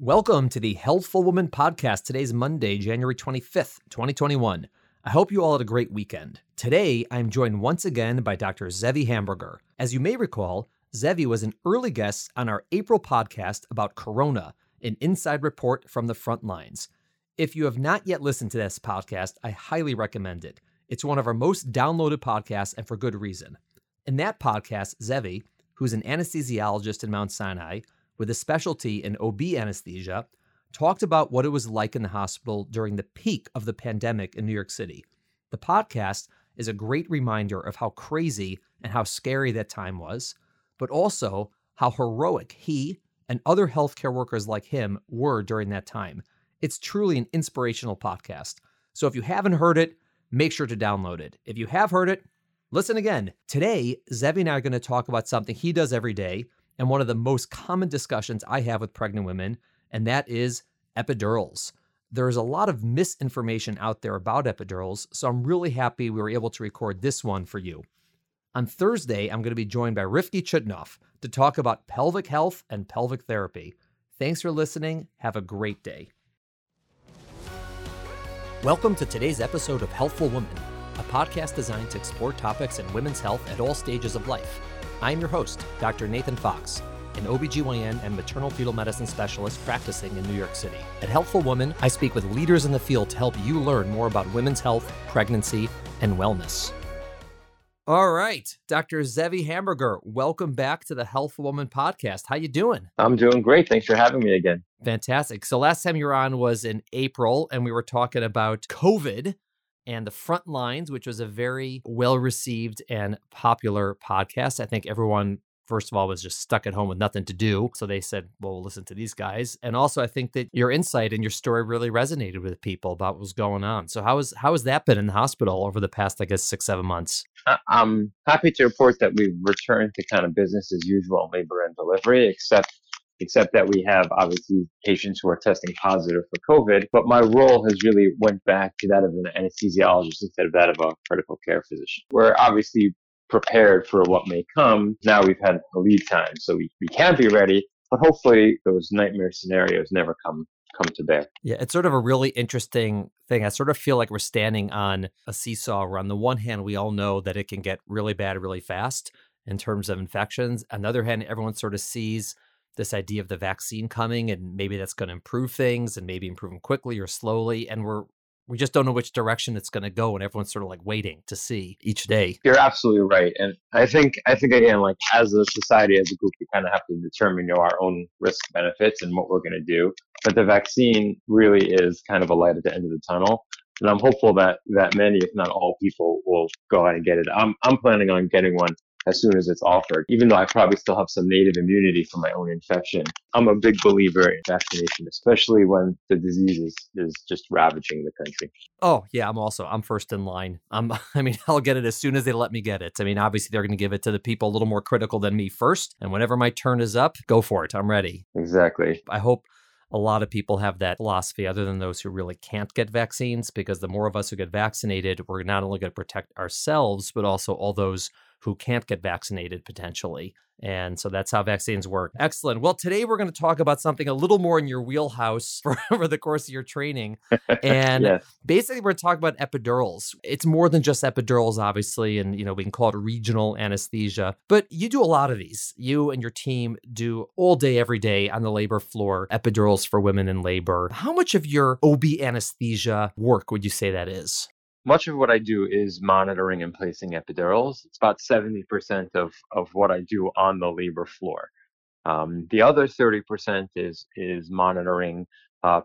Welcome to the Healthful Woman Podcast. Today's Monday, January 25th, 2021. I hope you all had a great weekend. Today, I'm joined once again by Dr. Zevi Hamburger. As you may recall, Zevi was an early guest on our April podcast about Corona, an inside report from the front lines. If you have not yet listened to this podcast, I highly recommend it. It's one of our most downloaded podcasts and for good reason. In that podcast, Zevi, who's an anesthesiologist in Mount Sinai, with a specialty in OB anesthesia, talked about what it was like in the hospital during the peak of the pandemic in New York City. The podcast is a great reminder of how crazy and how scary that time was, but also how heroic he and other healthcare workers like him were during that time. It's truly an inspirational podcast. So if you haven't heard it, make sure to download it. If you have heard it, listen again. Today, Zevi and I are going to talk about something he does every day, and one of the most common discussions I have with pregnant women, and that is epidurals. There is a lot of misinformation out there about epidurals, so I'm really happy we were able to record this one for you. On Thursday, I'm going to be joined by Rifki Chudnoff to talk about pelvic health and pelvic therapy. Thanks for listening. Have a great day. Welcome to today's episode of Healthful Woman, a podcast designed to explore topics in women's health at all stages of life. I'm your host, Dr. Nathan Fox, an OBGYN and maternal-fetal medicine specialist practicing in New York City. At Healthful Woman, I speak with leaders in the field to help you learn more about women's health, pregnancy, and wellness. All right, Dr. Zevi Hamburger, welcome back to the Healthful Woman Podcast. How you doing? I'm doing great. Thanks for having me again. Fantastic. So last time you were on was in April, and we were talking about COVID and the front lines, which was a very well-received and popular podcast. I think everyone, first of all, was just stuck at home with nothing to do. So they said, well, we'll listen to these guys. And also, I think that your insight and your story really resonated with people about what was going on. So how has that been in the hospital over the past, I guess, 6-7 months? I'm happy to report that we've returned to kind of business as usual, labor and delivery, except that we have, obviously, patients who are testing positive for COVID. But my role has really went back to that of an anesthesiologist instead of that of a critical care physician. We're obviously prepared for what may come. Now we've had a lead time, so we can be ready. But hopefully those nightmare scenarios never come to bear. Yeah, it's sort of a really interesting thing. I sort of feel like we're standing on a seesaw where on the one hand, we all know that it can get really bad really fast in terms of infections. On the other hand, everyone sort of sees this idea of the vaccine coming, and maybe that's going to improve things and maybe improve them quickly or slowly. And we just don't know which direction it's going to go. And everyone's sort of like waiting to see each day. You're absolutely right. And I think again, like as a society, as a group, we kind of have to determine our own risk benefits and what we're going to do. But the vaccine really is kind of a light at the end of the tunnel. And I'm hopeful that many, if not all people, will go out and get it. I'm planning on getting one as soon as it's offered, even though I probably still have some native immunity from my own infection. I'm a big believer in vaccination, especially when the disease is just ravaging the country. Oh, yeah, I'm first in line. I'll get it as soon as they let me get it. I mean, obviously, they're going to give it to the people a little more critical than me first. And whenever my turn is up, go for it. I'm ready. Exactly. I hope a lot of people have that philosophy other than those who really can't get vaccines, because the more of us who get vaccinated, we're not only going to protect ourselves, but also all those who can't get vaccinated potentially. And so that's how vaccines work. Excellent. Well, today we're going to talk about something a little more in your wheelhouse for the course of your training. And yes, basically we're talking about epidurals. It's more than just epidurals, obviously. And, we can call it regional anesthesia, but you do a lot of these. You and your team do all day, every day on the labor floor, epidurals for women in labor. How much of your OB anesthesia work would you say that is? Much of what I do is monitoring and placing epidurals. It's about 70% of what I do on the labor floor. The other 30% is monitoring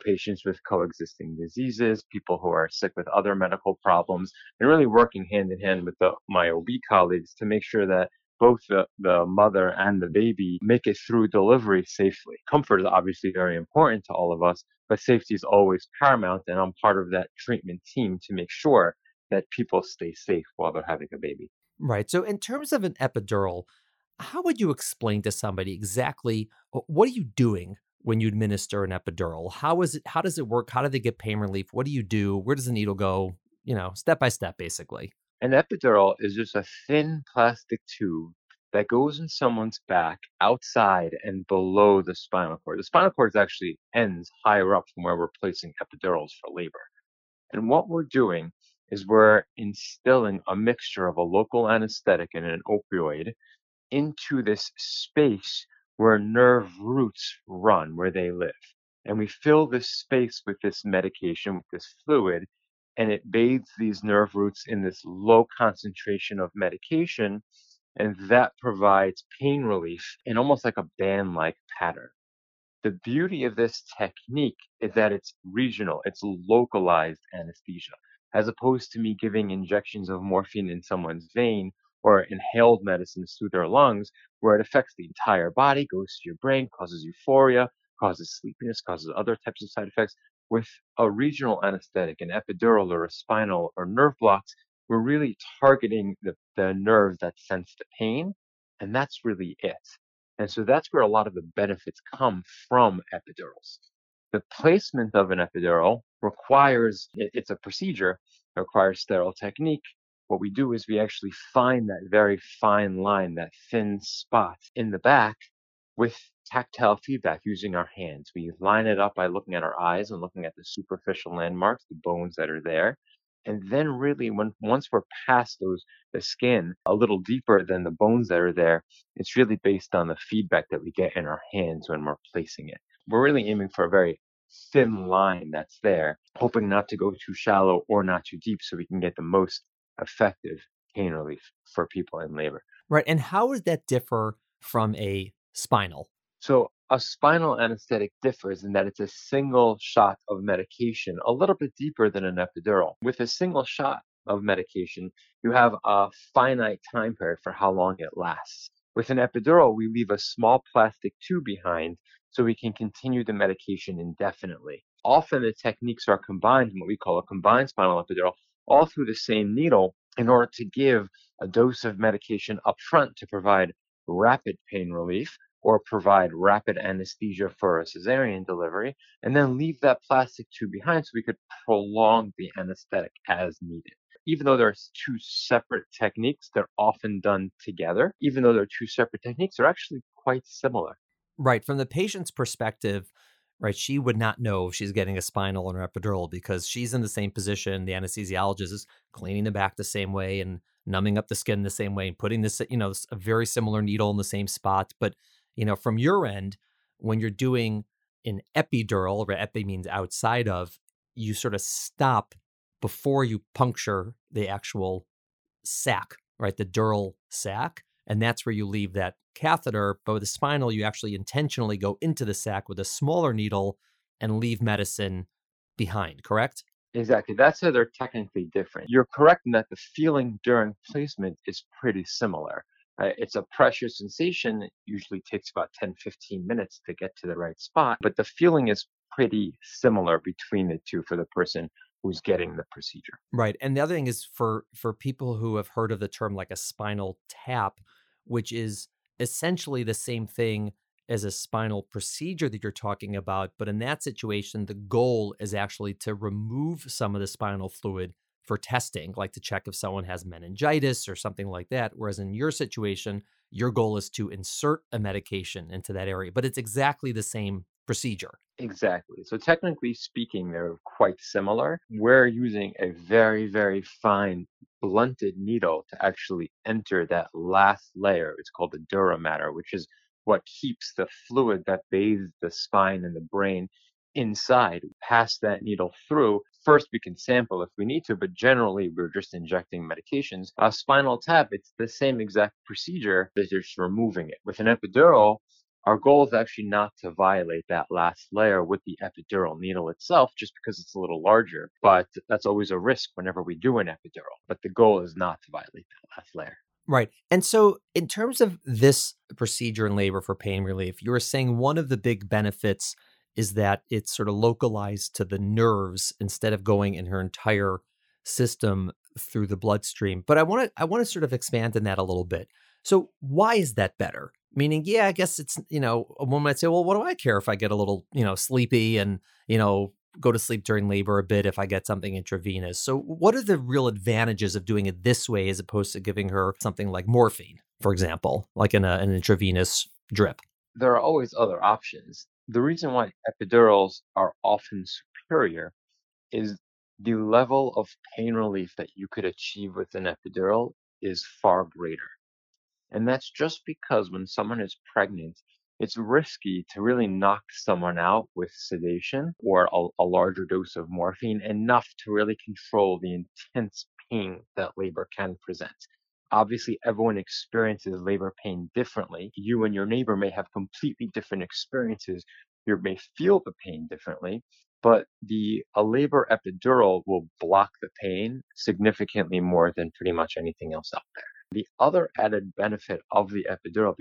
patients with coexisting diseases, people who are sick with other medical problems, and really working hand in hand with my OB colleagues to make sure that both the mother and the baby make it through delivery safely. Comfort is obviously very important to all of us, but safety is always paramount, and I'm part of that treatment team to make sure that people stay safe while they're having a baby. Right. So in terms of an epidural, how would you explain to somebody exactly what are you doing when you administer an epidural? How does it work? How do they get pain relief? What do you do? Where does the needle go? Step by step, basically. An epidural is just a thin plastic tube that goes in someone's back outside and below the spinal cord. The spinal cord actually ends higher up from where we're placing epidurals for labor. And what we're doing is we're instilling a mixture of a local anesthetic and an opioid into this space where nerve roots run, where they live. And we fill this space with this medication, with this fluid, and it bathes these nerve roots in this low concentration of medication, and that provides pain relief in almost like a band-like pattern. The beauty of this technique is that it's regional, it's localized anesthesia, as opposed to me giving injections of morphine in someone's vein or inhaled medicines through their lungs, where it affects the entire body, goes to your brain, causes euphoria, causes sleepiness, causes other types of side effects. With a regional anesthetic, an epidural or a spinal or nerve blocks, we're really targeting the nerves that sense the pain, and that's really it. And so that's where a lot of the benefits come from epidurals. The placement of an epidural requires, it's a procedure, it requires sterile technique. What we do is we actually find that very fine line, that thin spot in the back with tactile feedback using our hands. We line it up by looking at our eyes and looking at the superficial landmarks, the bones that are there. And then really, once we're past the skin, a little deeper than the bones that are there, it's really based on the feedback that we get in our hands when we're placing it. We're really aiming for a very thin line that's there, hoping not to go too shallow or not too deep so we can get the most effective pain relief for people in labor. Right. And how would that differ from a spinal? So a spinal anesthetic differs in that it's a single shot of medication, a little bit deeper than an epidural. With a single shot of medication, you have a finite time period for how long it lasts. With an epidural, we leave a small plastic tube behind so we can continue the medication indefinitely. Often the techniques are combined in what we call a combined spinal epidural, all through the same needle, in order to give a dose of medication up front to provide rapid pain relief or provide rapid anesthesia for a cesarean delivery, and then leave that plastic tube behind so we could prolong the anesthetic as needed. Even though there's two separate techniques, they're often done together. Even though they're two separate techniques, they're actually quite similar. Right. From the patient's perspective, right, she would not know if she's getting a spinal or an epidural because she's in the same position. The anesthesiologist is cleaning the back the same way and numbing up the skin the same way and putting this, a very similar needle in the same spot. But, from your end, when you're doing an epidural, where epi means outside of, you sort of stop before you puncture the actual sac, right, the dural sac. And that's where you leave that catheter. But with the spinal, you actually intentionally go into the sac with a smaller needle and leave medicine behind, correct? Exactly. That's how they're technically different. You're correct in that the feeling during placement is pretty similar. It's a pressure sensation. It usually takes about 10, 15 minutes to get to the right spot. But the feeling is pretty similar between the two for the person who's getting the procedure. Right. And the other thing is for people who have heard of the term like a spinal tap, which is essentially the same thing as a spinal procedure that you're talking about. But in that situation, the goal is actually to remove some of the spinal fluid for testing, like to check if someone has meningitis or something like that. Whereas in your situation, your goal is to insert a medication into that area, but it's exactly the same procedure. Exactly. So technically speaking, they're quite similar. We're using a very, very fine blunted needle to actually enter that last layer. It's called the dura mater, which is what keeps the fluid that bathes the spine and the brain inside. We pass that needle through. First, we can sample if we need to, but generally we're just injecting medications. A spinal tap, it's the same exact procedure, but they're just removing it. With an epidural, our goal is actually not to violate that last layer with the epidural needle itself, just because it's a little larger, but that's always a risk whenever we do an epidural. But the goal is not to violate that last layer. Right. And so in terms of this procedure in labor for pain relief, you were saying one of the big benefits is that it's sort of localized to the nerves instead of going in her entire system through the bloodstream. But I want to sort of expand on that a little bit. So why is that better? Meaning, yeah, I guess it's, a woman might say, well, what do I care if I get a little, sleepy and, go to sleep during labor a bit if I get something intravenous? So what are the real advantages of doing it this way as opposed to giving her something like morphine, for example, like in an intravenous drip? There are always other options. The reason why epidurals are often superior is the level of pain relief that you could achieve with an epidural is far greater. And that's just because when someone is pregnant, it's risky to really knock someone out with sedation or a larger dose of morphine enough to really control the intense pain that labor can present. Obviously, everyone experiences labor pain differently. You and your neighbor may have completely different experiences. You may feel the pain differently, but a labor epidural will block the pain significantly more than pretty much anything else out there. The other added benefit of the epidural,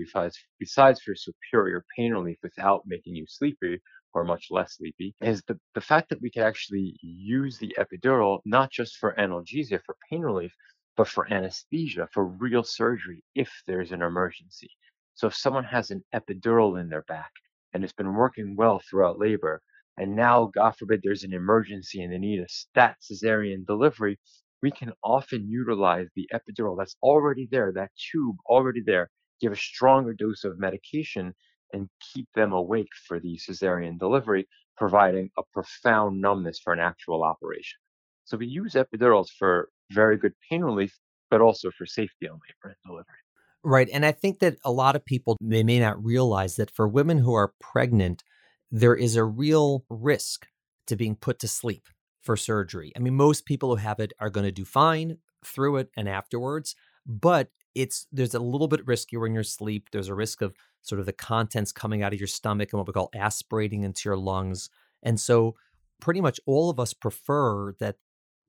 besides for superior pain relief without making you sleepy or much less sleepy, is the fact that we can actually use the epidural not just for analgesia, for pain relief, but for anesthesia, for real surgery if there's an emergency. So if someone has an epidural in their back and it's been working well throughout labor, and now, God forbid, there's an emergency and they need a stat cesarean delivery, we can often utilize the epidural that's already there, that tube already there, give a stronger dose of medication and keep them awake for the cesarean delivery, providing a profound numbness for an actual operation. So we use epidurals for very good pain relief, but also for safety on labor and delivery. Right. And I think that a lot of people, they may not realize that for women who are pregnant, there is a real risk to being put to sleep for surgery. I mean, most people who have it are going to do fine through it and afterwards, but there's a little bit riskier when you're asleep. There's a risk of sort of the contents coming out of your stomach and what we call aspirating into your lungs. And so pretty much all of us prefer that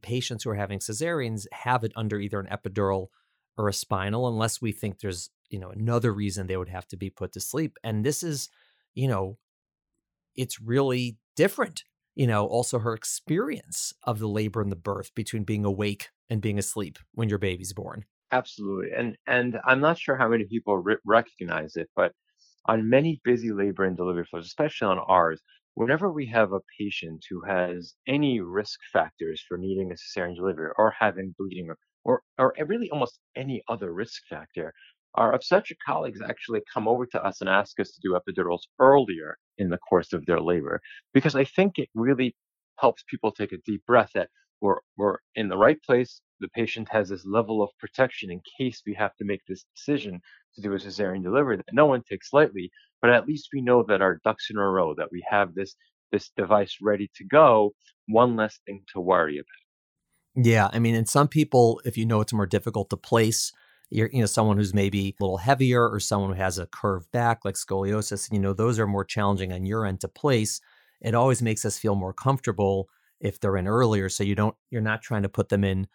patients who are having cesareans have it under either an epidural or a spinal, unless we think there's, another reason they would have to be put to sleep. And this is, it's really different, also her experience of the labor and the birth between being awake and being asleep when your baby's born. Absolutely. And I'm not sure how many people recognize it, but on many busy labor and delivery floors, especially on ours, whenever we have a patient who has any risk factors for needing a cesarean delivery or having bleeding or really almost any other risk factor, our obstetric colleagues actually come over to us and ask us to do epidurals earlier in the course of their labor, because I think it really helps people take a deep breath that we're in the right place. The patient has this level of protection in case we have to make this decision to do a cesarean delivery that no one takes lightly, but at least we know that our ducks in a row, that we have this device ready to go, one less thing to worry about. Yeah. I mean, and some people, if it's more difficult to place, someone who's maybe a little heavier or someone who has a curved back like scoliosis, those are more challenging on your end to place. It always makes us feel more comfortable if they're in earlier. So you're not trying to put them in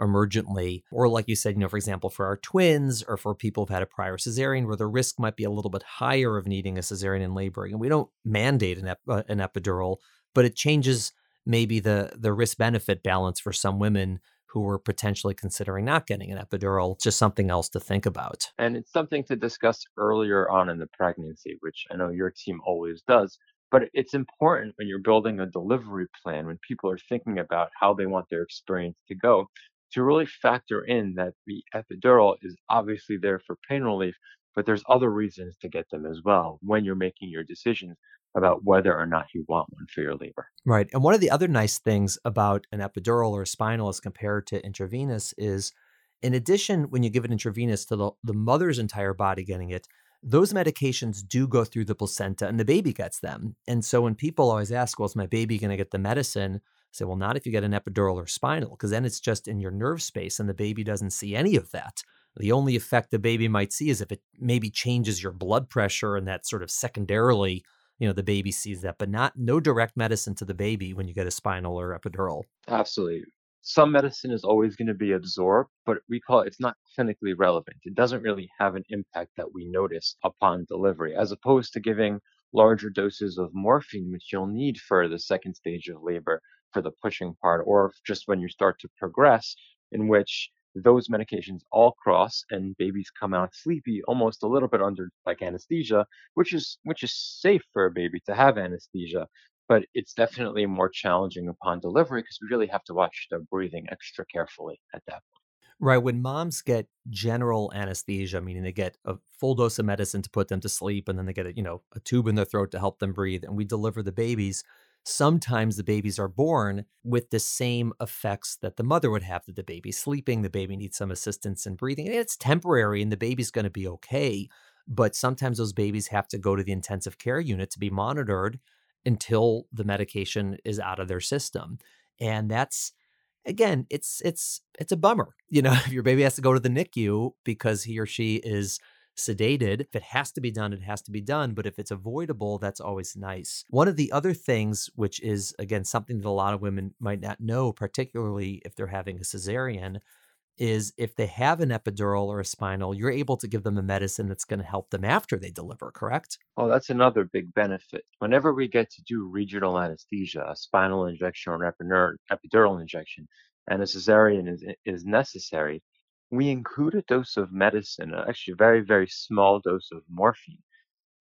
emergently, or like you said, for example, for our twins or for people who've had a prior cesarean where the risk might be a little bit higher of needing a cesarean in labor. And we don't mandate an epidural, but it changes maybe the risk-benefit balance for some women who were potentially considering not getting an epidural. It's just something else to think about. And it's something to discuss earlier on in the pregnancy, which I know your team always does. But it's important when you're building a delivery plan, when people are thinking about how they want their experience to go, to really factor in that the epidural is obviously there for pain relief, but there's other reasons to get them as well when you're making your decisions about whether or not you want one for your labor. Right. And one of the other nice things about an epidural or a spinal as compared to intravenous is, in addition, when you give it intravenous to the mother's entire body getting it, those medications do go through the placenta and the baby gets them. And so when people always ask, well, is my baby going to get the medicine? I say, well, not if you get an epidural or spinal, because then it's just in your nerve space and the baby doesn't see any of that. The only effect the baby might see is if it maybe changes your blood pressure, and that sort of secondarily, the baby sees that, but no direct medicine to the baby when you get a spinal or epidural. Absolutely. Some medicine is always going to be absorbed, but it's not clinically relevant. It doesn't really have an impact that we notice upon delivery, as opposed to giving larger doses of morphine, which you'll need for the second stage of labor, for the pushing part, or just when you start to progress, in which those medications all cross and babies come out sleepy, almost a little bit under like anesthesia, which is safe for a baby to have anesthesia, but it's definitely more challenging upon delivery because we really have to watch their breathing extra carefully at that point. Right. When moms get general anesthesia, meaning they get a full dose of medicine to put them to sleep, and then they get a tube in their throat to help them breathe, and we deliver the babies, sometimes the babies are born with the same effects that the mother would have, that the baby's sleeping, the baby needs some assistance in breathing. And it's temporary and the baby's going to be okay. But sometimes those babies have to go to the intensive care unit to be monitored until the medication is out of their system. And that's, again, it's a bummer. If your baby has to go to the NICU because he or she is sedated, if it has to be done, it has to be done. But if it's avoidable, that's always nice. One of the other things, which is, again, something that a lot of women might not know, particularly if they're having a cesarean, is if they have an epidural or a spinal, you're able to give them a medicine that's going to help them after they deliver, correct? Oh, that's another big benefit. Whenever we get to do regional anesthesia, a spinal injection or an epidural injection, and a cesarean is necessary, we include a dose of medicine, actually a very, very small dose of morphine,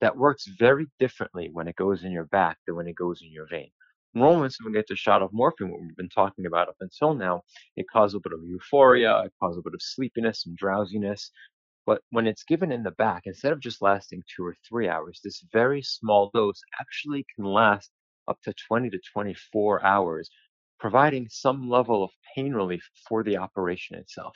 that works very differently when it goes in your back than when it goes in your vein. Normally, when we get a shot of morphine, what we've been talking about up until now, it causes a bit of euphoria, it causes a bit of sleepiness and drowsiness. But when it's given in the back, instead of just lasting 2 or 3 hours, this very small dose actually can last up to 20 to 24 hours, providing some level of pain relief for the operation itself.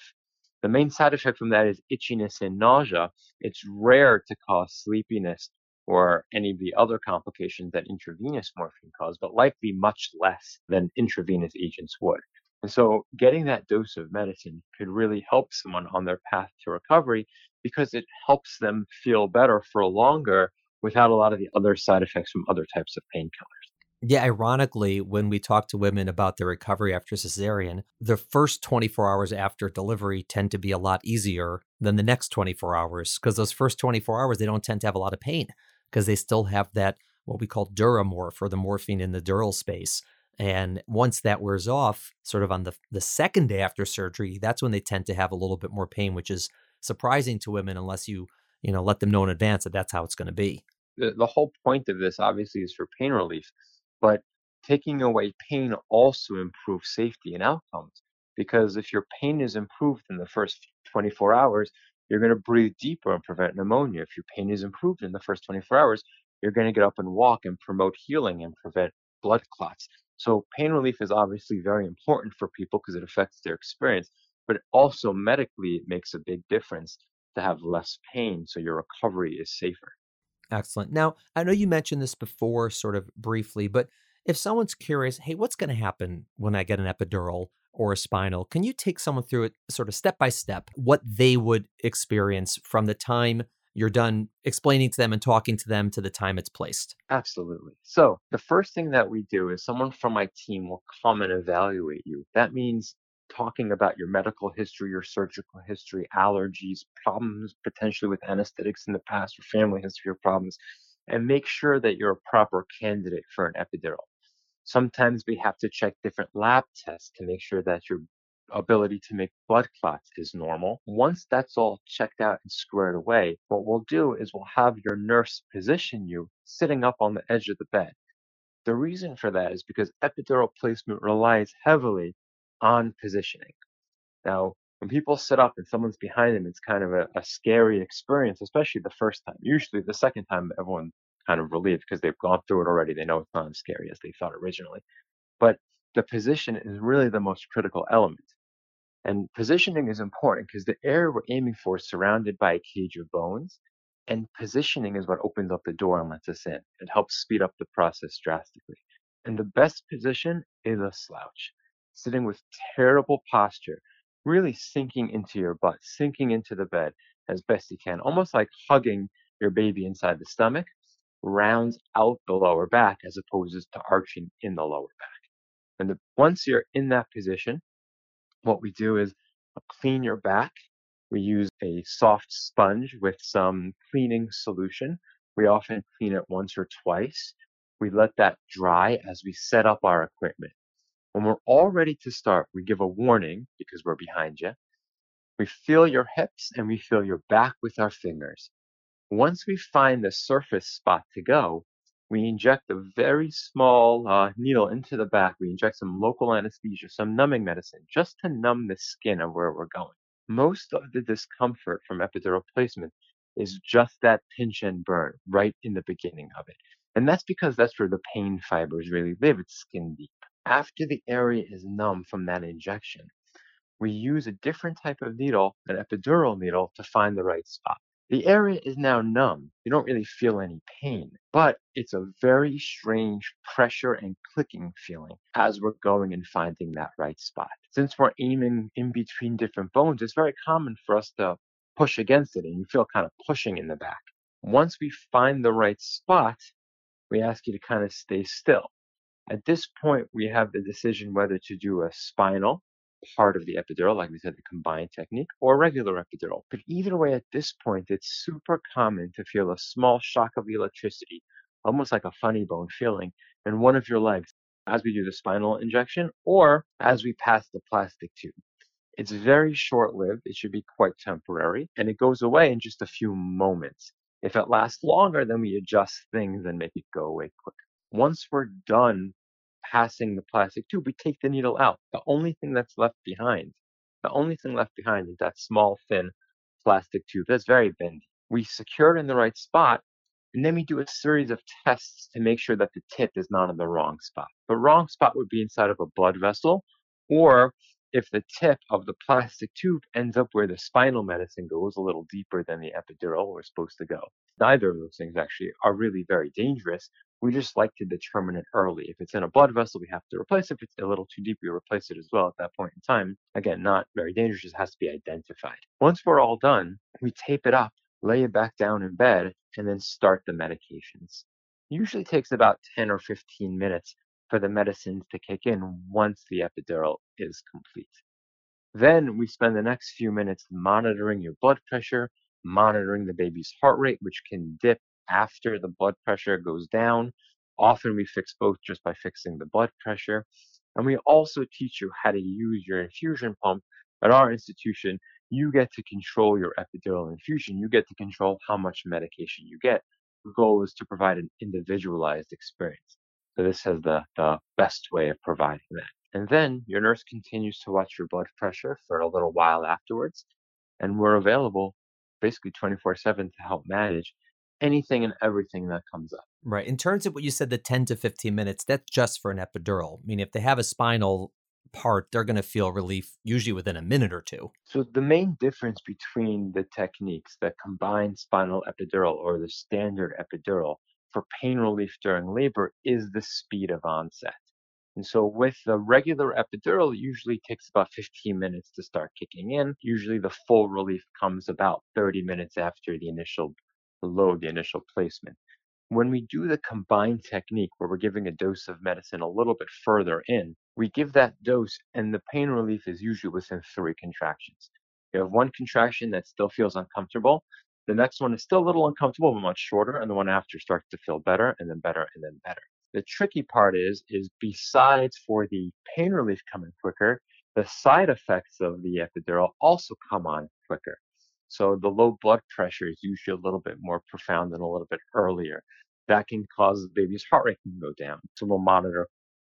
The main side effect from that is itchiness and nausea. It's rare to cause sleepiness or any of the other complications that intravenous morphine cause, but likely much less than intravenous agents would. And so getting that dose of medicine could really help someone on their path to recovery because it helps them feel better for longer without a lot of the other side effects from other types of painkillers. Yeah, ironically, when we talk to women about their recovery after cesarean, the first 24 hours after delivery tend to be a lot easier than the next 24 hours because those first 24 hours, they don't tend to have a lot of pain because they still have that, what we call duramorph, or the morphine in the dural space. And once that wears off, sort of on the second day after surgery, that's when they tend to have a little bit more pain, which is surprising to women unless you let them know in advance that that's how it's going to be. The whole point of this, obviously, is for pain relief. But taking away pain also improves safety and outcomes, because if your pain is improved in the first 24 hours, you're going to breathe deeper and prevent pneumonia. If your pain is improved in the first 24 hours, you're going to get up and walk and promote healing and prevent blood clots. So pain relief is obviously very important for people because it affects their experience, but also medically it makes a big difference to have less pain so your recovery is safer. Excellent. Now, I know you mentioned this before sort of briefly, but if someone's curious, hey, what's going to happen when I get an epidural or a spinal? Can you take someone through it sort of step by step, what they would experience from the time you're done explaining to them and talking to them to the time it's placed? Absolutely. So the first thing that we do is someone from my team will come and evaluate you. That means talking about your medical history, your surgical history, allergies, problems potentially with anesthetics in the past, or family history of problems, and make sure that you're a proper candidate for an epidural. Sometimes we have to check different lab tests to make sure that your ability to make blood clots is normal. Once that's all checked out and squared away, what we'll do is we'll have your nurse position you sitting up on the edge of the bed. The reason for that is because epidural placement relies heavily on positioning. Now, when people sit up and someone's behind them, it's kind of a scary experience, especially the first time. Usually the second time, everyone's kind of relieved because they've gone through it already. They know it's not as scary as they thought originally. But the position is really the most critical element. And positioning is important because the area we're aiming for is surrounded by a cage of bones. And positioning is what opens up the door and lets us in. It helps speed up the process drastically. And the best position is a slouch. Sitting with terrible posture, really sinking into your butt, sinking into the bed as best you can, almost like hugging your baby inside the stomach, rounds out the lower back as opposed to arching in the lower back. And once you're in that position, what we do is clean your back. We use a soft sponge with some cleaning solution. We often clean it once or twice. We let that dry as we set up our equipment. When we're all ready to start, we give a warning because we're behind you. We feel your hips and we feel your back with our fingers. Once we find the surface spot to go, we inject a very small needle into the back. We inject some local anesthesia, some numbing medicine, just to numb the skin of where we're going. most of the discomfort from epidural placement is just that pinch and burn right in the beginning of it. And that's because that's where the pain fibers really live. It's skin deep. After the area is numb from that injection, we use a different type of needle, an epidural needle, to find the right spot. The area is now numb. You don't really feel any pain, but it's a very strange pressure and clicking feeling as we're going and finding that right spot. Since we're aiming in between different bones, it's very common for us to push against it, and you feel kind of pushing in the back. Once we find the right spot, we ask you to kind of stay still. At this point, we have the decision whether to do a spinal part of the epidural, like we said, the combined technique, or regular epidural. But either way, at this point, it's super common to feel a small shock of electricity, almost like a funny bone feeling, in one of your legs as we do the spinal injection or as we pass the plastic tube. It's very short-lived. It should be quite temporary, and it goes away in just a few moments. If it lasts longer, then we adjust things and make it go away quick. Once we're done passing the plastic tube, we take the needle out. The only thing left behind is that small, thin plastic tube that's very bendy. We secure it in the right spot, and then we do a series of tests to make sure that the tip is not in the wrong spot. The wrong spot would be inside of a blood vessel, or if the tip of the plastic tube ends up where the spinal medicine goes a little deeper than the epidural we're supposed to go. Neither of those things actually are really very dangerous. We just like to determine it early. If it's in a blood vessel, we have to replace it. If it's a little too deep, we replace it as well at that point in time. Again, not very dangerous, just has to be identified. Once we're all done, we tape it up, lay it back down in bed, and then start the medications. It usually takes about 10 or 15 minutes for the medicines to kick in once the epidural is complete. Then we spend the next few minutes monitoring your blood pressure, monitoring the baby's heart rate, which can dip after the blood pressure goes down. Often we fix both just by fixing the blood pressure. And we also teach you how to use your infusion pump. At our institution, you get to control your epidural infusion. You get to control how much medication you get. The goal is to provide an individualized experience. So this is the best way of providing that. And then your nurse continues to watch your blood pressure for a little while afterwards. And we're available basically 24/7 to help manage anything and everything that comes up. Right. In terms of what you said, the 10 to 15 minutes, that's just for an epidural. I mean, if they have a spinal part, they're going to feel relief usually within a minute or two. So the main difference between the techniques, the combined spinal epidural or the standard epidural, for pain relief during labor is the speed of onset. And so with the regular epidural, it usually takes about 15 minutes to start kicking in. Usually the full relief comes about 30 minutes after the initial load, the initial placement. When we do the combined technique where we're giving a dose of medicine a little bit further in, we give that dose and the pain relief is usually within 3 contractions. You have one contraction that still feels uncomfortable. The next one is still a little uncomfortable, but much shorter. And the one after starts to feel better and then better and then better. The tricky part is besides for the pain relief coming quicker, the side effects of the epidural also come on quicker. So the low blood pressure is usually a little bit more profound and a little bit earlier. That can cause the baby's heart rate to go down. So we'll monitor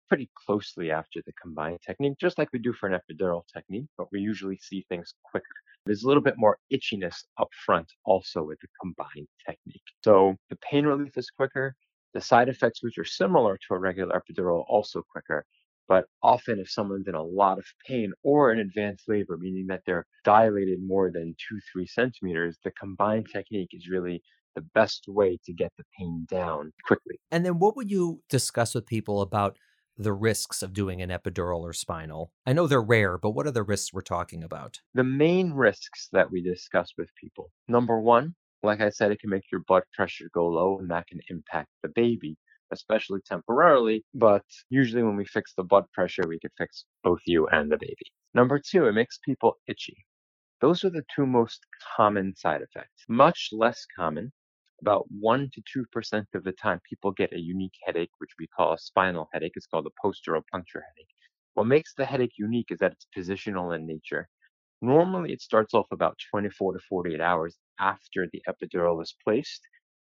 pretty closely after the combined technique, just like we do for an epidural technique, but we usually see things quicker. There's a little bit more itchiness up front also with the combined technique. So the pain relief is quicker. The side effects, which are similar to a regular epidural, also quicker. But often if someone's in a lot of pain or in advanced labor, meaning that they're dilated more than 2-3 centimeters, the combined technique is really the best way to get the pain down quickly. And then what would you discuss with people about the risks of doing an epidural or spinal? I know they're rare, but what are the risks we're talking about? The main risks that we discuss with people. Number one, like I said, it can make your blood pressure go low and that can impact the baby, especially temporarily. But usually when we fix the blood pressure, we can fix both you and the baby. Number two, it makes people itchy. Those are the two most common side effects. Much less common. About 1 to 2% of the time, people get a unique headache, which we call a spinal headache. It's called a post-dural puncture headache. What makes the headache unique is that it's positional in nature. Normally, it starts off about 24 to 48 hours after the epidural is placed.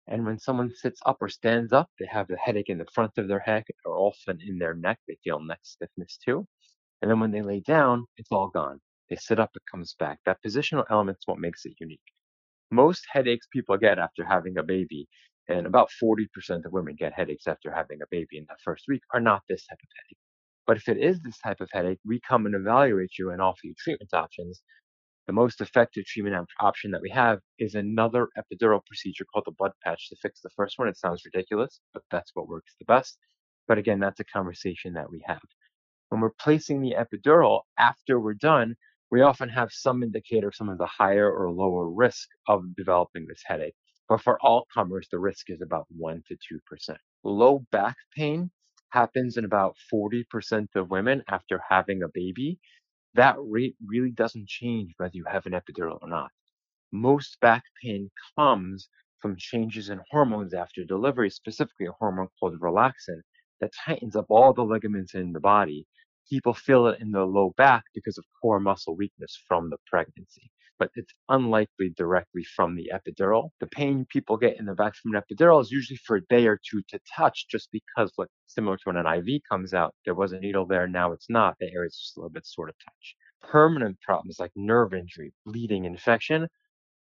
And when someone sits up or stands up, they have the headache in the front of their head or often in their neck. They feel neck stiffness too. And then when they lay down, it's all gone. They sit up, it comes back. That positional element is what makes it unique. Most headaches people get after having a baby, and about 40% of women get headaches after having a baby in that first week, are not this type of headache. But if it is this type of headache, we come and evaluate you and offer you treatment options. The most effective treatment option that we have is another epidural procedure called the blood patch to fix the first one. It sounds ridiculous, but that's what works the best. But again, that's a conversation that we have. When we're placing the epidural after we're done, we often have some indicator of some of the higher or lower risk of developing this headache. But for all comers, the risk is about 1 to 2%. Low back pain happens in about 40% of women after having a baby. That rate really doesn't change whether you have an epidural or not. Most back pain comes from changes in hormones after delivery, specifically a hormone called relaxin that tightens up all the ligaments in the body. People feel it in their low back because of core muscle weakness from the pregnancy, but it's unlikely directly from the epidural. The pain people get in the back from an epidural is usually for a day or two to touch, just because, like, similar to when an IV comes out, there was a needle there, now it's not. The area is just a little bit sort of touch. Permanent problems like nerve injury, bleeding, infection,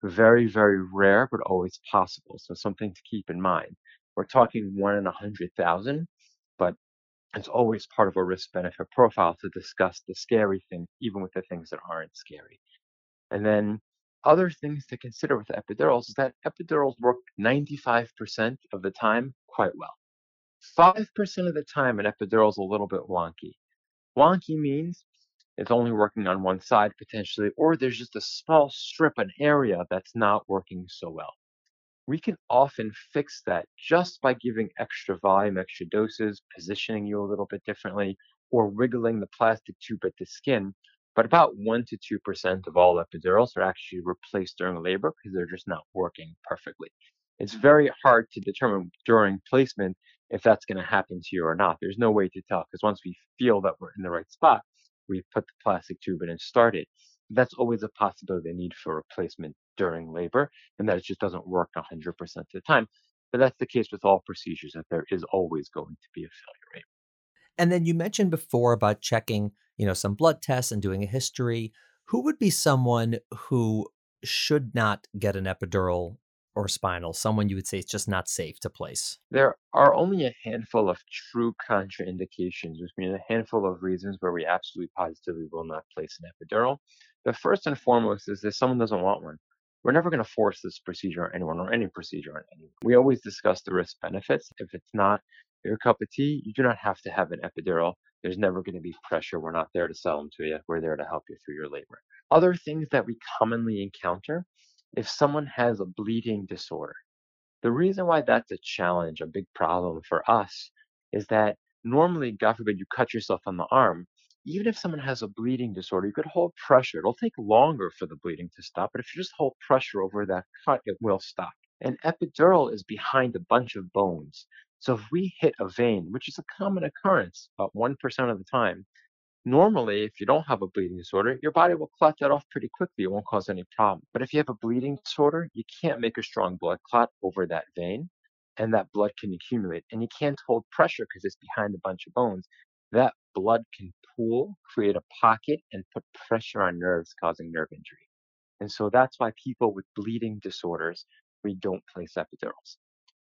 very, very rare, but always possible. So something to keep in mind. We're talking 1 in 100,000, but it's always part of a risk-benefit profile to discuss the scary things, even with the things that aren't scary. And then other things to consider with epidurals is that epidurals work 95% of the time quite well. 5% of the time, an epidural is a little bit wonky. Wonky means it's only working on one side potentially, or there's just a small strip, an area that's not working so well. We can often fix that just by giving extra volume, extra doses, positioning you a little bit differently, or wiggling the plastic tube at the skin. But about 1 to 2% of all epidurals are actually replaced during labor because they're just not working perfectly. It's very hard to determine during placement if that's going to happen to you or not. There's no way to tell, because once we feel that we're in the right spot, we put the plastic tube in and start it. That's always a possibility, the need for replacement during labor, and that it just doesn't work 100% of the time. But that's the case with all procedures, that there is always going to be a failure rate. And then you mentioned before about checking, some blood tests and doing a history. Who would be someone who should not get an epidural or spinal? Someone you would say it's just not safe to place. There are only a handful of true contraindications, which means a handful of reasons where we absolutely positively will not place an epidural. The first and foremost is that someone doesn't want one. We're never going to force this procedure on anyone, or any procedure on anyone. We always discuss the risk benefits. If it's not your cup of tea, you do not have to have an epidural. There's never going to be pressure. We're not there to sell them to you. We're there to help you through your labor. Other things that we commonly encounter, if someone has a bleeding disorder, the reason why that's a challenge, a big problem for us, is that normally, God forbid, you cut yourself on the arm. Even if someone has a bleeding disorder, you could hold pressure. It'll take longer for the bleeding to stop, but if you just hold pressure over that cut, it will stop. An epidural is behind a bunch of bones. So if we hit a vein, which is a common occurrence, about 1% of the time, normally, if you don't have a bleeding disorder, your body will clot that off pretty quickly. It won't cause any problem. But if you have a bleeding disorder, you can't make a strong blood clot over that vein, and that blood can accumulate. And you can't hold pressure because it's behind a bunch of bones. That blood can pool, create a pocket, and put pressure on nerves, causing nerve injury. And so that's why people with bleeding disorders, we don't place epidurals.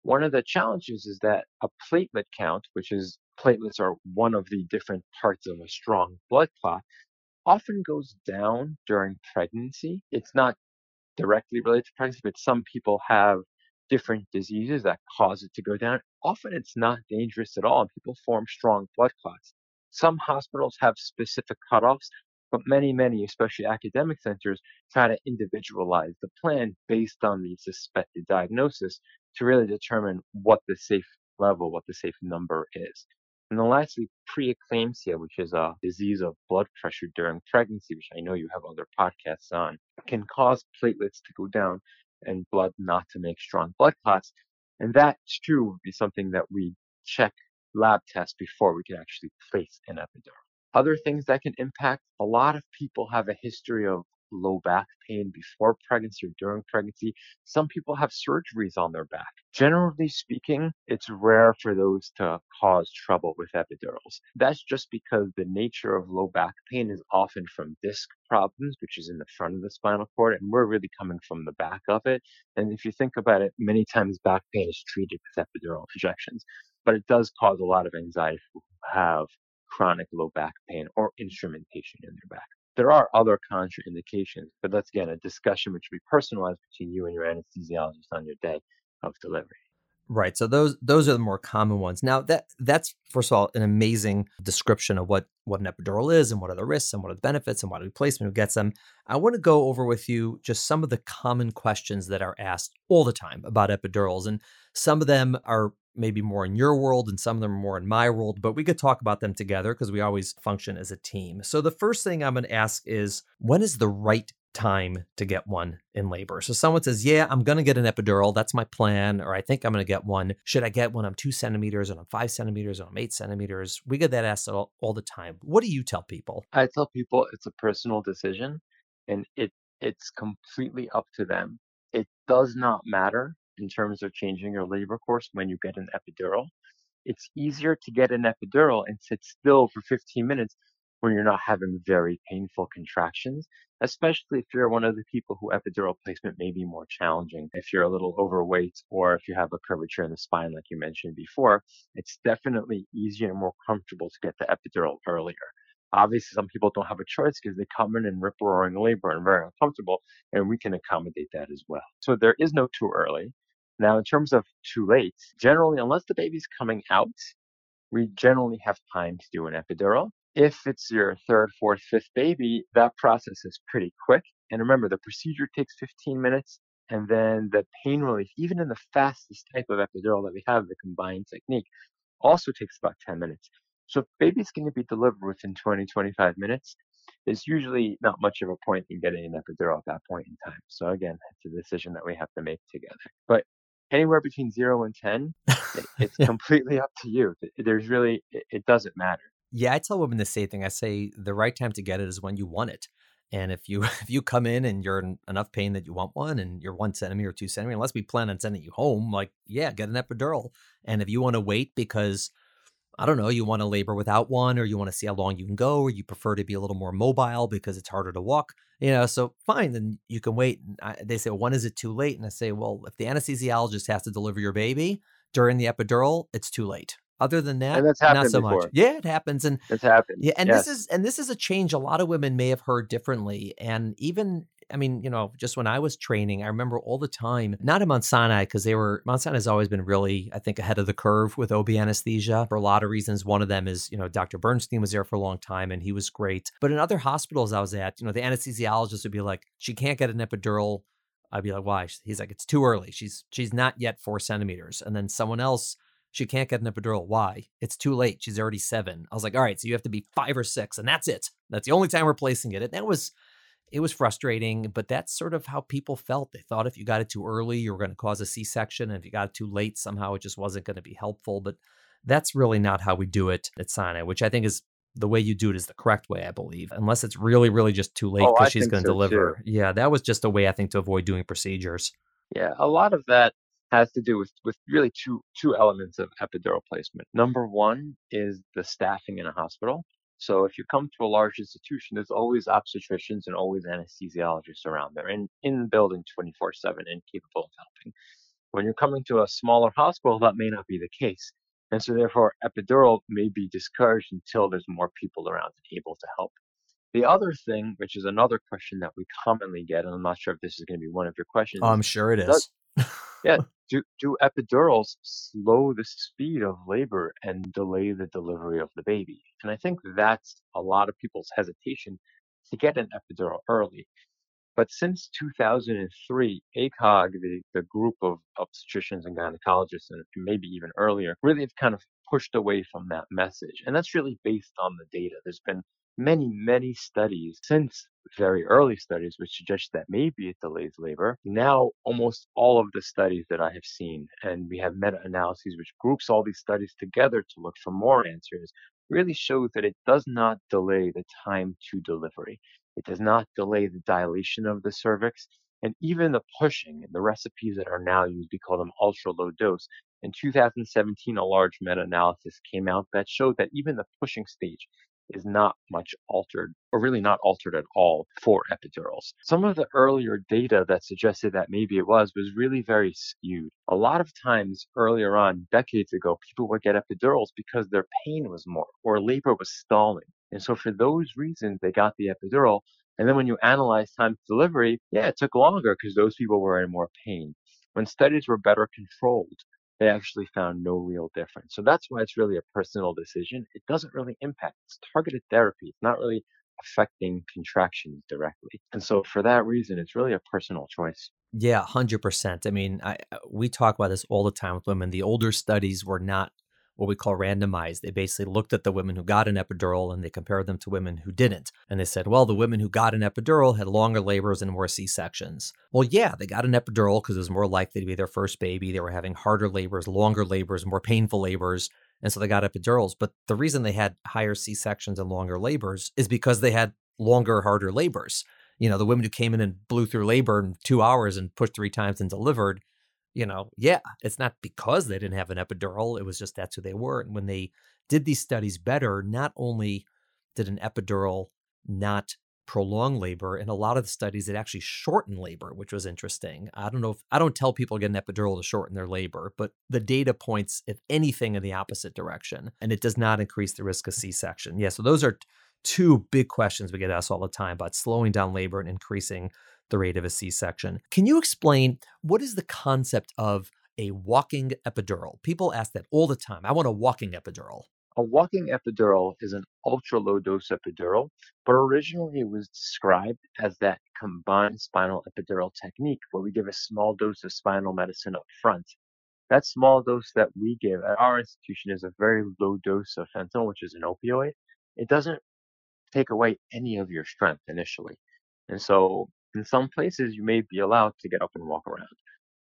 One of the challenges is that a platelet count, which is platelets are one of the different parts of a strong blood clot, often goes down during pregnancy. It's not directly related to pregnancy, but some people have different diseases that cause it to go down. Often it's not dangerous at all, and people form strong blood clots. Some hospitals have specific cutoffs, but many, especially academic centers, try to individualize the plan based on the suspected diagnosis to really determine what the safe level, what the safe number is. And then lastly, preeclampsia, which is a disease of blood pressure during pregnancy, which I know you have other podcasts on, can cause platelets to go down and blood not to make strong blood clots. And that too would be something that we check lab tests before we can actually place an epidural. Other things that can impact, a lot of people have a history of low back pain before pregnancy or during pregnancy. Some people have surgeries on their back. Generally speaking, it's rare for those to cause trouble with epidurals. That's just because the nature of low back pain is often from disc problems, which is in the front of the spinal cord, and we're really coming from the back of it. And if you think about it, many times back pain is treated with epidural injections, but it does cause a lot of anxiety for people who have chronic low back pain or instrumentation in their back. There are other contraindications, but that's, again, a discussion which will be personalized between you and your anesthesiologist on your day of delivery. Right. So those are the more common ones. Now, that's, first of all, an amazing description of what an epidural is and what are the risks and what are the benefits and what are the placement, who gets them. I want to go over with you just some of the common questions that are asked all the time about epidurals. And some of them are maybe more in your world and some of them are more in my world, but we could talk about them together because we always function as a team. So the first thing I'm going to ask is, when is the right time to get one in labor? So someone says, yeah, I'm going to get an epidural. That's my plan. Or I think I'm going to get one. Should I get one? I'm 2 centimeters and I'm 5 centimeters and I'm 8 centimeters. We get that asked all the time. What do you tell people? I tell people it's a personal decision and it's completely up to them. It does not matter in terms of changing your labor course when you get an epidural. It's easier to get an epidural and sit still for 15 minutes when you're not having very painful contractions, especially if you're one of the people who epidural placement may be more challenging. If you're a little overweight or if you have a curvature in the spine, like you mentioned before, it's definitely easier and more comfortable to get the epidural earlier. Obviously, some people don't have a choice because they come in rip-roaring labor and very uncomfortable, and we can accommodate that as well. So there is no too early. Now, in terms of too late, generally, unless the baby's coming out, we generally have time to do an epidural. If it's your third, fourth, fifth baby, that process is pretty quick. And remember, the procedure takes 15 minutes, and then the pain relief, even in the fastest type of epidural that we have, the combined technique, also takes about 10 minutes. So if baby's going to be delivered within 20, 25 minutes, there's usually not much of a point in getting an epidural at that point in time. So again, it's a decision that we have to make together. But anywhere between 0 and 10, it's completely up to you. There's really, it doesn't matter. Yeah, I tell women the same thing. I say the right time to get it is when you want it. And if you come in and you're in enough pain that you want one and you're 1 centimeter or 2 centimeters, unless we plan on sending you home, like, yeah, get an epidural. And if you want to wait because, I don't know, you want to labor without one, or you want to see how long you can go, or you prefer to be a little more mobile because it's harder to walk, so fine, then you can wait. And they say, well, when is it too late? And I say, well, if the anesthesiologist has to deliver your baby during the epidural, it's too late. Other than that, and that's not so before. Much. Yeah, it happens. And it's happened. Yeah. And yes. This is a change a lot of women may have heard differently. And even, just when I was training, I remember all the time, not at Mount Sinai, because Mount Sinai has always been really, I think, ahead of the curve with OB anesthesia for a lot of reasons. One of them is, Dr. Bernstein was there for a long time and he was great. But in other hospitals I was at, the anesthesiologist would be like, she can't get an epidural. I'd be like, why? He's like, it's too early. She's not yet 4 centimeters. And then someone else, she can't get an epidural. Why? It's too late. She's already 7. I was like, all right, so you have to be 5 or 6 and that's it. That's the only time we're placing it. And it was frustrating, but that's sort of how people felt. They thought if you got it too early, you were going to cause a C-section. And if you got it too late, somehow it just wasn't going to be helpful. But that's really not how we do it at Sinai, which I think is the way you do it is the correct way, I believe, unless it's really, really just too late because she's going to deliver. Too. Yeah, that was just a way, I think, to avoid doing procedures. Yeah, a lot of that has to do with really two elements of epidural placement. Number one is the staffing in a hospital. So if you come to a large institution, there's always obstetricians and always anesthesiologists around there and in the building 24/7 and capable of helping. When you're coming to a smaller hospital, that may not be the case. And so therefore, epidural may be discouraged until there's more people around and able to help. The other thing, which is another question that we commonly get, and I'm not sure if this is going to be one of your questions. I'm sure it is. Yeah. Do epidurals slow the speed of labor and delay the delivery of the baby? And I think that's a lot of people's hesitation to get an epidural early. But since 2003, ACOG, the group of obstetricians and gynecologists, and maybe even earlier, really have kind of pushed away from that message. And that's really based on the data. There's been many, many studies since very early studies, which suggest that maybe it delays labor. Now, almost all of the studies that I have seen, and we have meta-analyses, which groups all these studies together to look for more answers, really shows that it does not delay the time to delivery. It does not delay the dilation of the cervix. And even the pushing and the recipes that are now used, we call them ultra low dose. In 2017, a large meta-analysis came out that showed that even the pushing stage is not much altered, or really not altered at all, for epidurals. Some of the earlier data that suggested that maybe it was really very skewed. A lot of times earlier on, decades ago, people would get epidurals because their pain was more, or labor was stalling. And so for those reasons, they got the epidural. And then when you analyze time to delivery, it took longer because those people were in more pain. When studies were better controlled, they actually found no real difference. So that's why it's really a personal decision. It doesn't really impact. It's targeted therapy. It's not really affecting contractions directly. And so for that reason, it's really a personal choice. Yeah, 100%. I mean, we talk about this all the time with women. The older studies were not what we call randomized. They basically looked at the women who got an epidural and they compared them to women who didn't. And they said, well, the women who got an epidural had longer labors and more C-sections. Well, yeah, they got an epidural because it was more likely to be their first baby. They were having harder labors, longer labors, more painful labors. And so they got epidurals. But the reason they had higher C-sections and longer labors is because they had longer, harder labors. You know, the women who came in and blew through labor in 2 hours and pushed 3 times and delivered, it's not because they didn't have an epidural. It was just that's who they were. And when they did these studies better, not only did an epidural not prolong labor, in a lot of the studies, it actually shortened labor, which was interesting. I don't tell people to get an epidural to shorten their labor, but the data points, if anything, in the opposite direction. And it does not increase the risk of C-section. Yeah, so those are two big questions we get asked all the time about slowing down labor and increasing the rate of a C-section. Can you explain what is the concept of a walking epidural? People ask that all the time. I want a walking epidural. A walking epidural is an ultra low dose epidural, but originally it was described as that combined spinal epidural technique where we give a small dose of spinal medicine up front. That small dose that we give at our institution is a very low dose of fentanyl, which is an opioid. It doesn't take away any of your strength initially. And so in some places, you may be allowed to get up and walk around.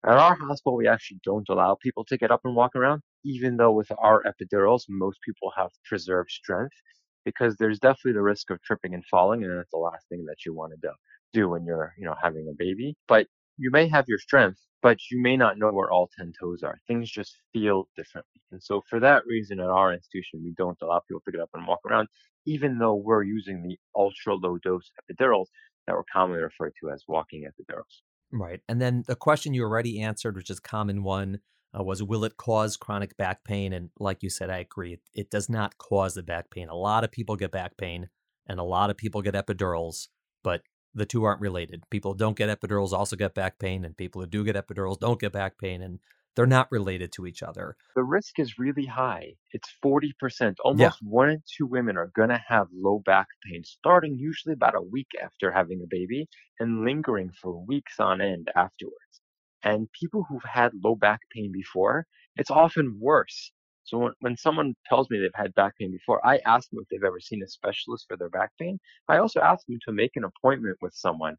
At our hospital, we actually don't allow people to get up and walk around, even though with our epidurals, most people have preserved strength, because there's definitely the risk of tripping and falling, and that's the last thing that you want to do when you're having a baby. But you may have your strength, but you may not know where all 10 toes are. Things just feel differently. And so for that reason, at our institution, we don't allow people to get up and walk around, even though we're using the ultra-low dose epidurals that were commonly referred to as walking epidurals. Right. And then the question you already answered, which is a common one, was will it cause chronic back pain? And like you said, I agree. It does not cause the back pain. A lot of people get back pain and a lot of people get epidurals, but the two aren't related. People who don't get epidurals also get back pain, and people who do get epidurals don't get back pain. And they're not related to each other. The risk is really high. It's 40%. One in two women are going to have low back pain, starting usually about a week after having a baby and lingering for weeks on end afterwards. And people who've had low back pain before, it's often worse. So when someone tells me they've had back pain before, I ask them if they've ever seen a specialist for their back pain. I also ask them to make an appointment with someone.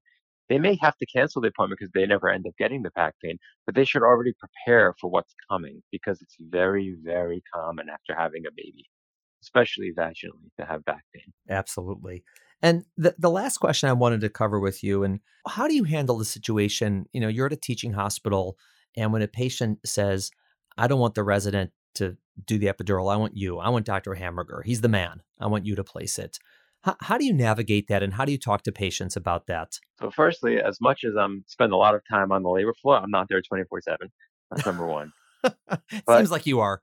They may have to cancel the appointment because they never end up getting the back pain, but they should already prepare for what's coming because it's very, very common after having a baby, especially vaginally, to have back pain. Absolutely. And the last question I wanted to cover with you, and how do you handle the situation? You know, you're at a teaching hospital, and when a patient says, I don't want the resident to do the epidural, I want you. I want Dr. Hamburger. He's the man. I want you to place it. How do you navigate that, and how do you talk to patients about that? So firstly, as much as I'm spend a lot of time on the labor floor, I'm not there 24/7. That's number one. Seems like you are.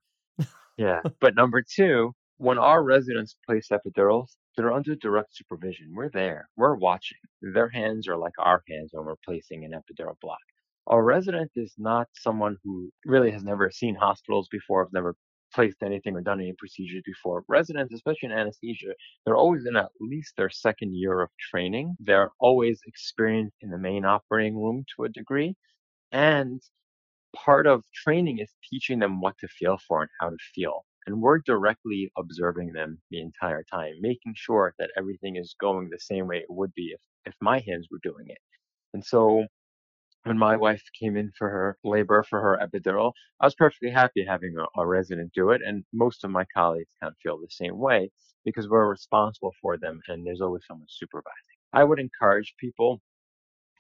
Yeah. But number two, when our residents place epidurals, they're under direct supervision. We're there. We're watching. Their hands are like our hands when we're placing an epidural block. Our resident is not someone who really has never seen hospitals before, has never placed anything or done any procedures before. Residents, especially in anesthesia, they're always in at least their second year of training. They're always experienced in the main operating room to a degree. And part of training is teaching them what to feel for and how to feel. And we're directly observing them the entire time, making sure that everything is going the same way it would be if my hands were doing it. And so when my wife came in for her labor, for her epidural, I was perfectly happy having a resident do it. And most of my colleagues kind of feel the same way because we're responsible for them and there's always someone supervising. I would encourage people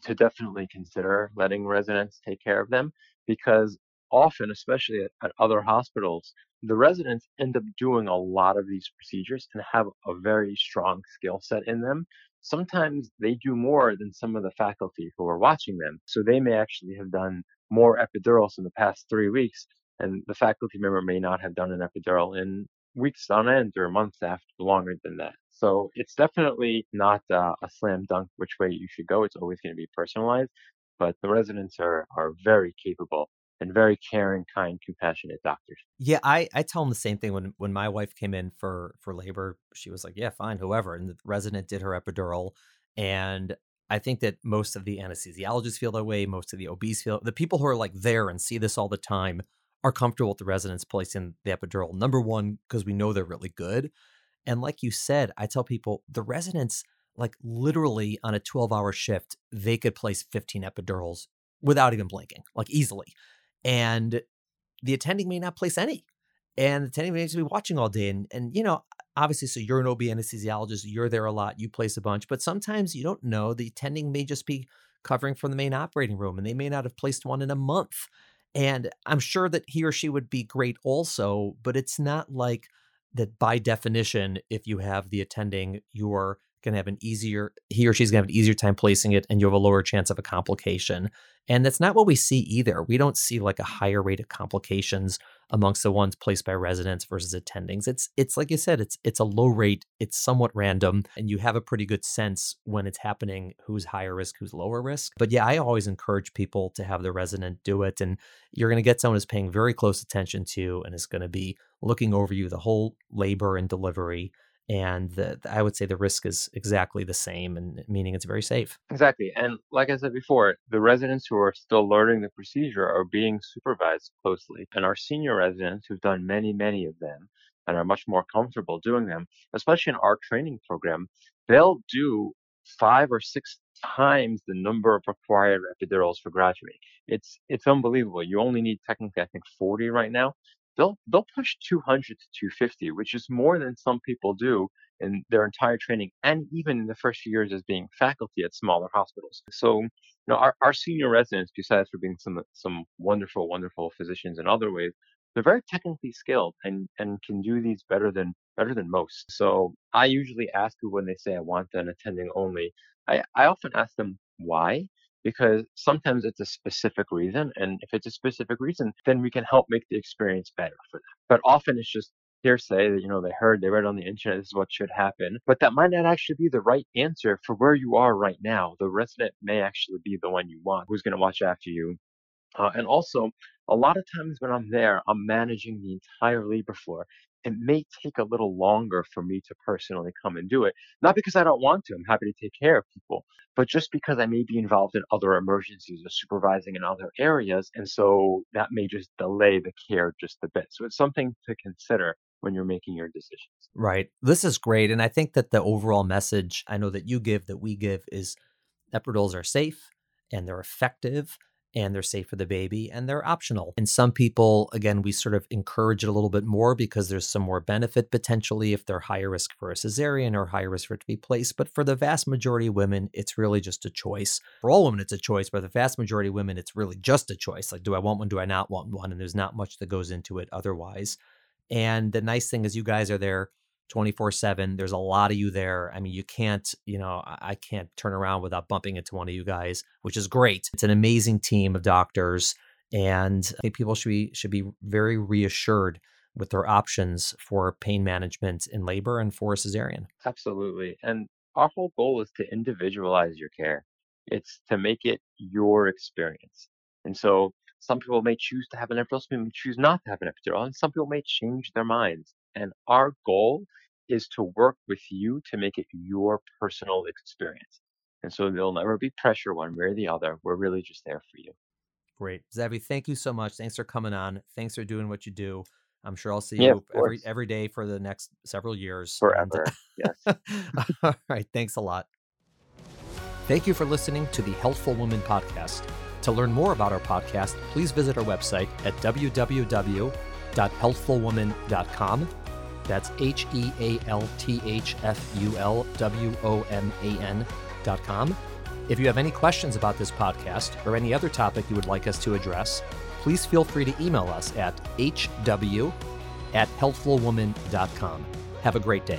to definitely consider letting residents take care of them, because often, especially at other hospitals, the residents end up doing a lot of these procedures and have a very strong skill set in them. Sometimes they do more than some of the faculty who are watching them. So they may actually have done more epidurals in the past 3 weeks, and the faculty member may not have done an epidural in weeks on end or months after, longer than that. So it's definitely not a slam dunk which way you should go. It's always going to be personalized, but the residents are very capable and very caring, kind, compassionate doctors. Yeah, I tell them the same thing. When my wife came in for labor, she was like, yeah, fine, whoever. And the resident did her epidural. And I think that most of the anesthesiologists feel that way. Most of the OBs feel, the people who are like there and see this all the time are comfortable with the residents placing the epidural. Number one, because we know they're really good. And like you said, I tell people the residents, like literally on a 12-hour shift, they could place 15 epidurals without even blinking, like easily. And the attending may not place any. And the attending may just be watching all day. And you know, obviously, so you're an OB anesthesiologist, you're there a lot, you place a bunch, but sometimes you don't know. The attending may just be covering from the main operating room, and they may not have placed one in a month. And I'm sure that he or she would be great also, but it's not like that by definition, if you have the attending, you're going to have he or she's going to have an easier time placing it, and you have a lower chance of a complication. And that's not what we see either. We don't see like a higher rate of complications amongst the ones placed by residents versus attendings. It's like you said, it's a low rate, it's somewhat random, and you have a pretty good sense when it's happening, who's higher risk, who's lower risk. But yeah, I always encourage people to have the resident do it. And you're going to get someone who's paying very close attention to, and is going to be looking over you the whole labor and delivery. And I would say the risk is exactly the same, and meaning it's very safe. Exactly. And like I said before, the residents who are still learning the procedure are being supervised closely. And our senior residents who've done many, many of them and are much more comfortable doing them, especially in our training program, they'll do 5 or 6 times the number of required epidurals for graduating. It's unbelievable. You only need technically, I think, 40 right now. They'll push 200 to 250, which is more than some people do in their entire training, and even in the first few years as being faculty at smaller hospitals. So, you know, our senior residents, besides for being some wonderful, wonderful physicians in other ways, they're very technically skilled and can do these better than most. So I usually ask people when they say I want an attending only, I often ask them why. Because sometimes it's a specific reason. And if it's a specific reason, then we can help make the experience better for them. But often it's just hearsay that, you know, they read on the internet, this is what should happen. But that might not actually be the right answer for where you are right now. The resident may actually be the one you want, who's going to watch after you. And also, a lot of times when I'm there, I'm managing the entire labor floor. It may take a little longer for me to personally come and do it. Not because I don't want to, I'm happy to take care of people, but just because I may be involved in other emergencies or supervising in other areas. And so that may just delay the care just a bit. So it's something to consider when you're making your decisions. Right. This is great. And I think that the overall message I know that you give, that we give, is epidurals are safe and they're effective. And they're safe for the baby, and they're optional. And some people, again, we sort of encourage it a little bit more because there's some more benefit potentially if they're higher risk for a cesarean or higher risk for it to be placed. But for the vast majority of women, it's really just a choice. For all women, it's a choice, but the vast majority of women, it's really just a choice. Like, do I want one? Do I not want one? And there's not much that goes into it otherwise. And the nice thing is you guys are there 24/7. There's a lot of you there. I mean, you can't, you know, I can't turn around without bumping into one of you guys, which is great. It's an amazing team of doctors, and I think people should be very reassured with their options for pain management in labor and for a cesarean. Absolutely. And our whole goal is to individualize your care. It's to make it your experience. And so some people may choose to have an epidural, some may choose not to have an epidural, and some people may change their minds. And our goal is to work with you to make it your personal experience. And so there'll never be pressure one way or the other. We're really just there for you. Great. Zevi, thank you so much. Thanks for coming on. Thanks for doing what you do. I'm sure I'll see you every day for the next several years. Forever. Yes. All right. Thanks a lot. Thank you for listening to the Healthful Woman Podcast. To learn more about our podcast, please visit our website at www.healthfulwoman.com. That's HEALTHFULWOMAN healthfulwoman.com. If you have any questions about this podcast or any other topic you would like us to address, please feel free to email us at hw@healthfulwoman.com. Have a great day.